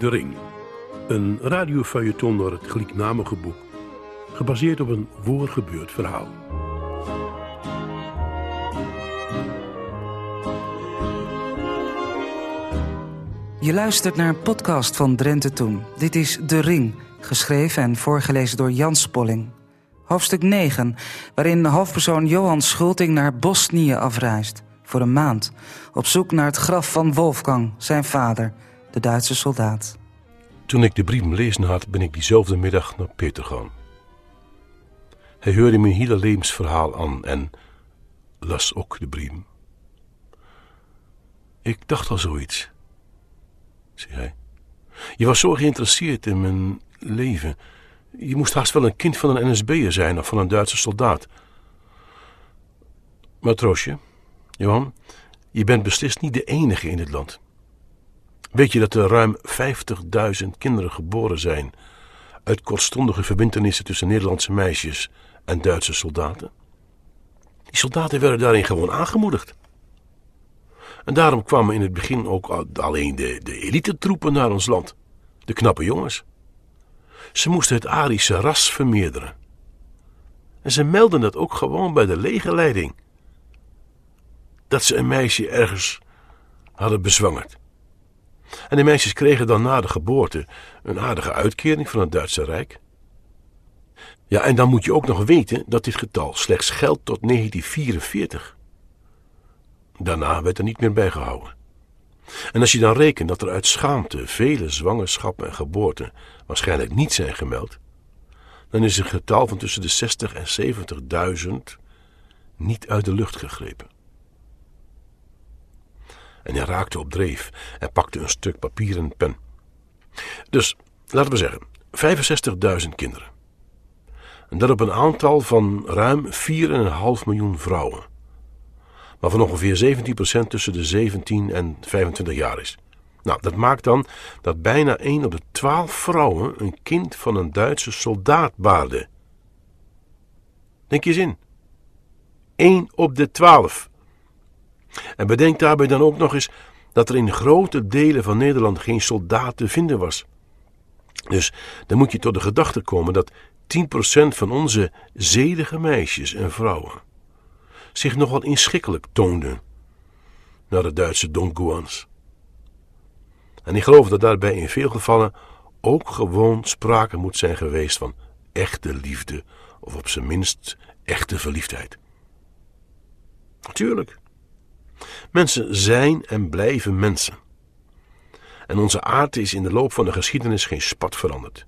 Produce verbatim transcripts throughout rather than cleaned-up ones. De Ring. Een radiofeuilleton door het gelijknamige boek, gebaseerd op een voorgebeurd verhaal. Je luistert naar een podcast van Drenthe Toen. Dit is De Ring, geschreven en voorgelezen door Jan Spolling. Hoofdstuk negen, waarin de hoofdpersoon Johan Schulting naar Bosnië afreist. Voor een maand, op zoek naar het graf van Wolfgang, zijn vader, de Duitse soldaat. Toen ik de brief gelezen had, ben ik diezelfde middag naar Peter gaan. Hij hoorde mijn hele levensverhaal aan en las ook de brief. Ik dacht al zoiets, zei hij. Je was zo geïnteresseerd in mijn leven. Je moest haast wel een kind van een N S B'er zijn of van een Duitse soldaat. Maar troostje, Johan, je bent beslist niet de enige in dit land. Weet je dat er ruim vijftigduizend kinderen geboren zijn uit kortstondige verbintenissen tussen Nederlandse meisjes en Duitse soldaten? Die soldaten werden daarin gewoon aangemoedigd. En daarom kwamen in het begin ook alleen de, de elitetroepen naar ons land. De knappe jongens. Ze moesten het Arische ras vermeerderen. En ze meldden dat ook gewoon bij de legerleiding. Dat ze een meisje ergens hadden bezwangerd. En de meisjes kregen dan na de geboorte een aardige uitkering van het Duitse Rijk. Ja, en dan moet je ook nog weten dat dit getal slechts geldt tot negentien vierenveertig. Daarna werd er niet meer bijgehouden. En als je dan rekent dat er uit schaamte vele zwangerschappen en geboorten waarschijnlijk niet zijn gemeld, dan is een getal van tussen de zestigduizend en zeventigduizend niet uit de lucht gegrepen. En hij raakte op dreef en pakte een stuk papier en pen. Dus, laten we zeggen, vijfenzestigduizend kinderen. En dat op een aantal van ruim vier komma vijf miljoen vrouwen. Maar van ongeveer zeventien procent tussen de zeventien en vijfentwintig jaar is. Nou, dat maakt dan dat bijna één op de twaalf vrouwen een kind van een Duitse soldaat baarde. Denk je eens in. één op de twaalf. En bedenk daarbij dan ook nog eens dat er in grote delen van Nederland geen soldaat te vinden was. Dus dan moet je tot de gedachte komen dat tien procent van onze zedige meisjes en vrouwen zich nogal inschikkelijk toonden naar de Duitse Don Juans. En ik geloof dat daarbij in veel gevallen ook gewoon sprake moet zijn geweest van echte liefde, of op zijn minst echte verliefdheid. Natuurlijk. Mensen zijn en blijven mensen. En onze aard is in de loop van de geschiedenis geen spat veranderd.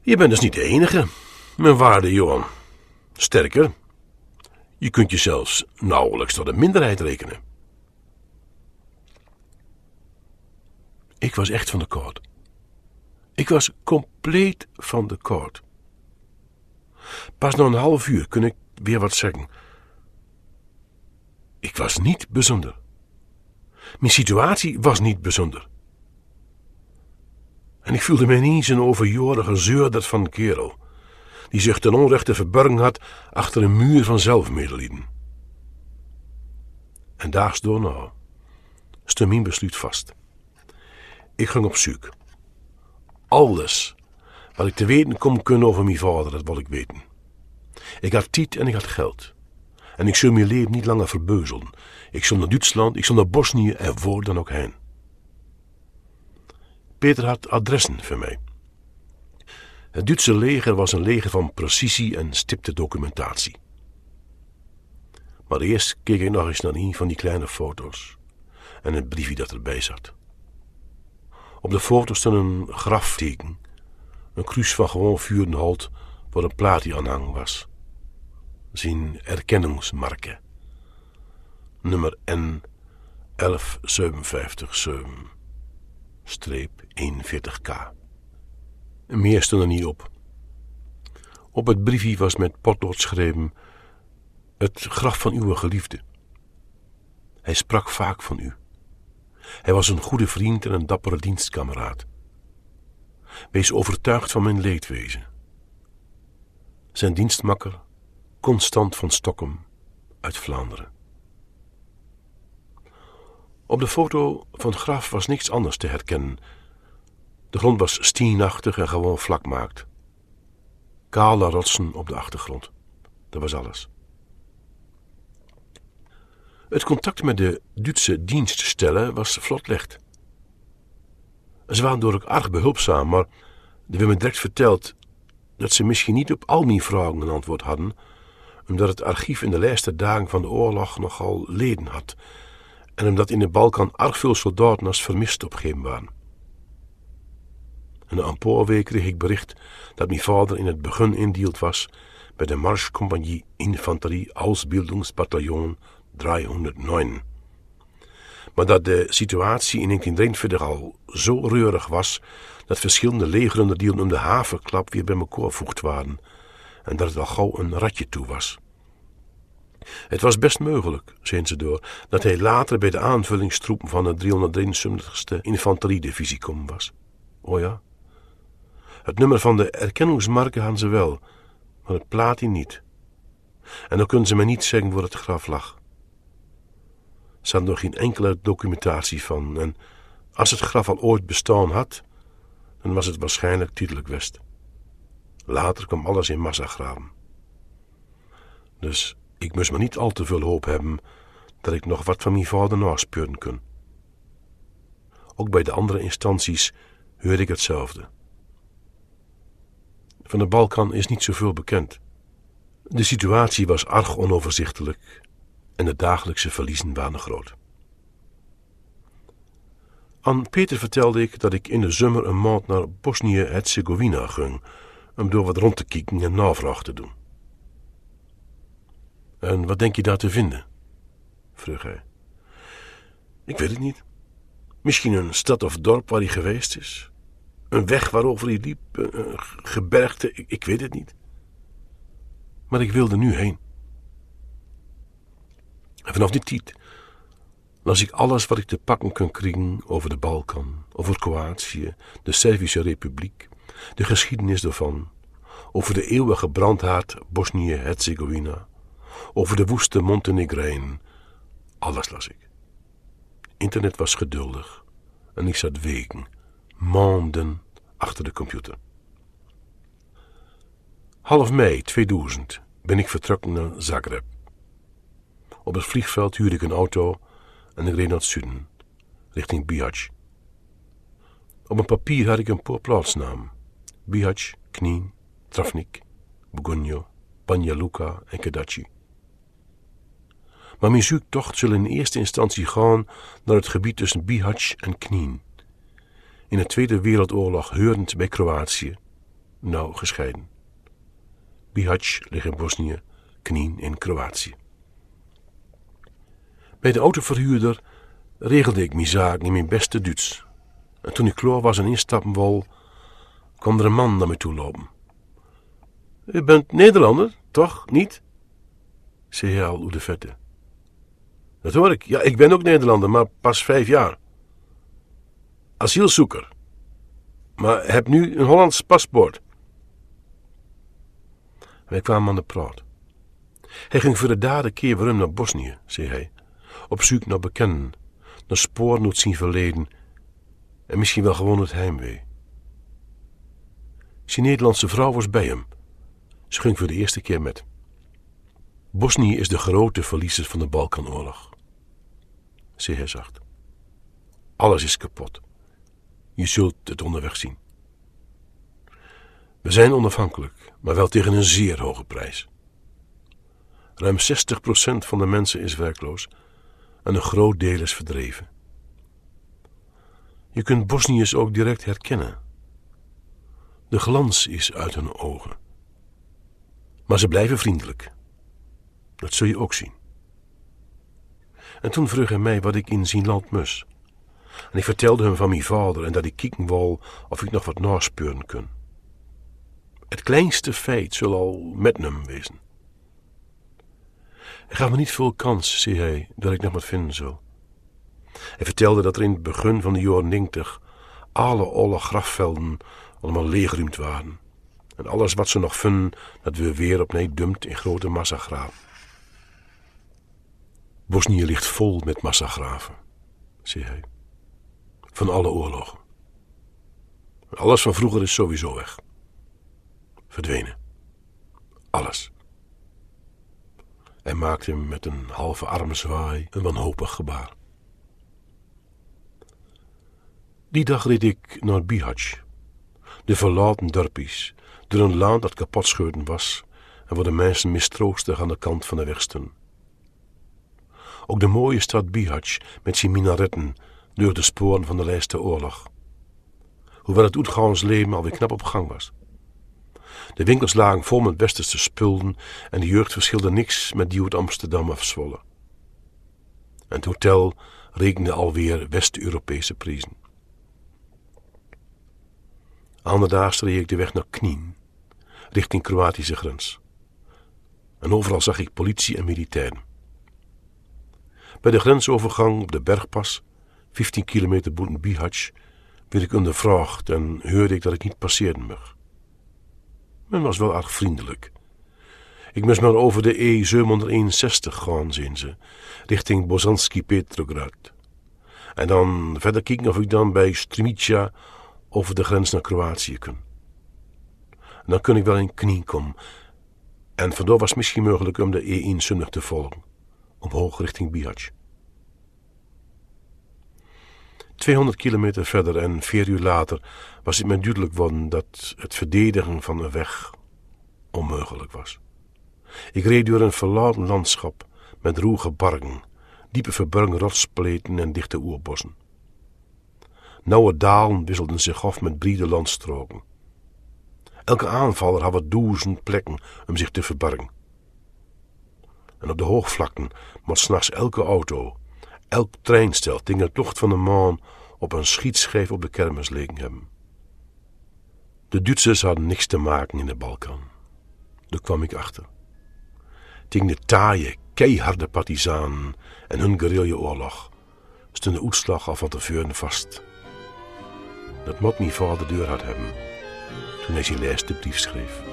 Je bent dus niet de enige, mijn waarde Johan. Sterker, je kunt je zelfs nauwelijks tot een minderheid rekenen. Ik was echt van de koord. Ik was compleet van de koord. Pas na een half uur kon ik weer wat zeggen. Ik was niet bijzonder. Mijn situatie was niet bijzonder. En ik voelde mij niet zo'n overjorige zeurder van een kerel, die zich ten onrechte verborgen had achter een muur van zelfmedelijden. En daags door nou, stond mijn besluit vast. Ik ging op zoek. Alles wat ik te weten kon kunnen over mijn vader, dat wil ik weten. Ik had tijd en ik had geld. En ik zou mijn leven niet langer verbeuzelen. Ik zou naar Duitsland, ik zou naar Bosnië en waar dan ook heen. Peter had adressen voor mij. Het Duitse leger was een leger van precisie en stipte documentatie. Maar eerst keek ik nog eens naar een van die kleine foto's en het briefje dat erbij zat. Op de foto stond een grafteken, een kruis van gewoon vuurhout waar een plaatje aan hang was. Zijn erkenningsmarke. Nummer N een een vijf zeven eenenveertig K. Meer stond er niet op. Op het briefje was met potlood geschreven: het graf van uw geliefde. Hij sprak vaak van u. Hij was een goede vriend en een dappere dienstkameraad. Wees overtuigd van mijn leedwezen. Zijn dienstmakker, Constant van Stockholm uit Vlaanderen. Op de foto van het graf was niks anders te herkennen. De grond was steenachtig en gewoon vlakmaakt. Kale rotsen op de achtergrond. Dat was alles. Het contact met de Duitse dienststellen was vlotlicht. Ze waren door ook erg behulpzaam, maar er werd me direct verteld dat ze misschien niet op al mijn vragen een antwoord hadden, omdat het archief in de laatste dagen van de oorlog nogal leden had en omdat in de Balkan erg veel soldaten als vermist opgegeven waren. Een aantal weken kreeg ik bericht dat mijn vader in het begin indield was bij de Marschcompagnie Infanterie Ausbildungsbataillon driehonderdnegen. Maar dat de situatie in negentien drieënveertig al zo reurig was dat verschillende legeronderdelen om de havenklap weer bij elkaar voegd waren en dat het al gauw een ratje toe was. Het was best mogelijk, zeiden ze door, dat hij later bij de aanvullingstroep van de driehonderdzesenzeventigste Infanteriedivisie kom was. Oh ja. Het nummer van de erkenningsmarken hadden ze wel, maar het plaatje niet. En dan kunnen ze mij niet zeggen waar het graf lag. Ze hadden er geen enkele documentatie van en als het graf al ooit bestaan had, dan was het waarschijnlijk tijdelijk west. Later kwam alles in massagraven. Dus ik moest maar niet al te veel hoop hebben dat ik nog wat van mijn vader naspeuren kon. Ook bij de andere instanties hoorde ik hetzelfde. Van de Balkan is niet zoveel bekend. De situatie was arg onoverzichtelijk en de dagelijkse verliezen waren groot. Aan Peter vertelde ik dat ik in de zomer een maand naar Bosnië-Herzegovina ging om door wat rond te kijken en navraag te doen. En wat denk je daar te vinden? Vroeg hij. Ik weet het niet. Misschien een stad of dorp waar hij geweest is. Een weg waarover hij liep, een gebergte, ik weet het niet. Maar ik wilde nu heen. En vanaf die tijd las ik alles wat ik te pakken kon krijgen over de Balkan, over Kroatië, de Servische Republiek, de geschiedenis daarvan, over de eeuwige brandhaard Bosnië-Herzegovina, over de woeste Montenegrijn. Alles las ik. Internet was geduldig en ik zat weken, maanden achter de computer. Half mei tweeduizend ben ik vertrokken naar Zagreb. Op het vliegveld huurde ik een auto en ik reed naar het zuiden, richting Bihać. Op een papier had ik een paar plaatsnamen: Bihać, Knin, Travnik, Bungo, Panyaluka en Kedaci. Maar mijn zoektocht zal in eerste instantie gaan naar het gebied tussen Bihać en Knin, in de Tweede Wereldoorlog horend bij Kroatië, nauw gescheiden. Bihać ligt in Bosnië, Knin in Kroatië. Bij de autoverhuurder regelde ik mijn zaak in mijn beste Duits. En toen ik klaar was en instappen wou, kwam er een man naar me toe lopen. "U bent Nederlander, toch? Niet?" zei hij al uit de verte. "Dat hoor ik. Ja, ik ben ook Nederlander, maar pas vijf jaar. Asielzoeker. Maar heb nu een Hollands paspoort." Wij kwamen aan de praat. Hij ging voor de derde keer weer naar Bosnië, zei hij, op zoek naar bekenden, naar sporen uit zijn verleden en misschien wel gewoon het heimwee. Zijn Nederlandse vrouw was bij hem. Ze ging voor de eerste keer met. "Bosnië is de grote verliezer van de Balkanoorlog," zei hij zacht. "Alles is kapot. Je zult het onderweg zien. We zijn onafhankelijk, maar wel tegen een zeer hoge prijs. Ruim zestig procent van de mensen is werkloos en een groot deel is verdreven. Je kunt Bosniërs ook direct herkennen. De glans is uit hun ogen. Maar ze blijven vriendelijk. Dat zul je ook zien." En toen vroeg hij mij wat ik in zijn land moest. En ik vertelde hem van mijn vader en dat ik kijken wou of ik nog wat naspeuren kon. Het kleinste feit zal al met hem wezen. "Hij gaf me niet veel kans," zei hij, "dat ik nog wat vinden zou." Hij vertelde dat er in het begin van de jaren negentig alle olle grafvelden allemaal leegruimd waren. En alles wat ze nog vonden, dat we weer opnieuw dumpt in grote massagraven. "Bosnië ligt vol met massagraven," zei hij. Van alle oorlogen. Alles van vroeger is sowieso weg. Verdwenen. Alles. Hij maakte met een halve armzwaai een wanhopig gebaar. Die dag reed ik naar Bihać. De verlaten dorpjes, door een laan dat kapot scheurden was en waar de mensen mistroostig aan de kant van de weg stonden. Ook de mooie stad Bihać met zijn minaretten door de sporen van de laatste oorlog. Hoewel het Oetgaans leven alweer knap op gang was. De winkels lagen vol met westerse spullen en de jeugd verschilde niks met die uit Amsterdam of Zwolle. En het hotel rekende alweer West-Europese prijzen. Anderdaags reed ik de weg naar Knin, richting Kroatische grens. En overal zag ik politie en militairen. Bij de grensovergang op de bergpas, vijftien kilometer boven Bihać, werd ik ondervraagd en hoorde ik dat ik niet passeerde mag. Men was wel erg vriendelijk. Ik moest maar over de E zevenhonderdeenenzestig gaan, zeiden ze, richting Bosanski-Petrograd. En dan verder kijken of ik dan bij Strimica over de grens naar Kroatië kon. En dan kon ik wel in Knin komen. En vandoor was het misschien mogelijk om de E eenenzeventig te volgen, omhoog richting Bihać. tweehonderd kilometer verder en vier uur later was het mij duidelijk geworden dat het verdedigen van een weg onmogelijk was. Ik reed door een verlaten landschap met ruige bargen, diepe verborgen rotspleten en dichte oerbossen. Nauwe dalen wisselden zich af met brede landstroken. Elke aanvaller had wat duizend plekken om zich te verbergen. En op de hoogvlakten moest 's nachts elke auto, elk treinstel tegen het tocht van de maan op een schietscheef op de kermis leken hebben. De Duitsers hadden niks te maken in de Balkan. Daar kwam ik achter. Tegen de taaie, keiharde partizanen en hun guerrillaoorlog stond de uitslag al van tevoren vast. Dat moet mijn vader de deur had hebben toen hij zijn laatste brief schreef.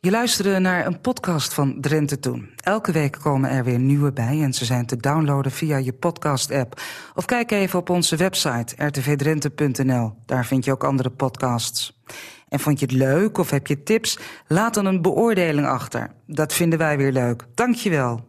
Je luisterde naar een podcast van Drenthe Toen. Elke week komen er weer nieuwe bij en ze zijn te downloaden via je podcast-app. Of kijk even op onze website r t v drenthe punt n l. Daar vind je ook andere podcasts. En vond je het leuk of heb je tips? Laat dan een beoordeling achter. Dat vinden wij weer leuk. Dank je wel.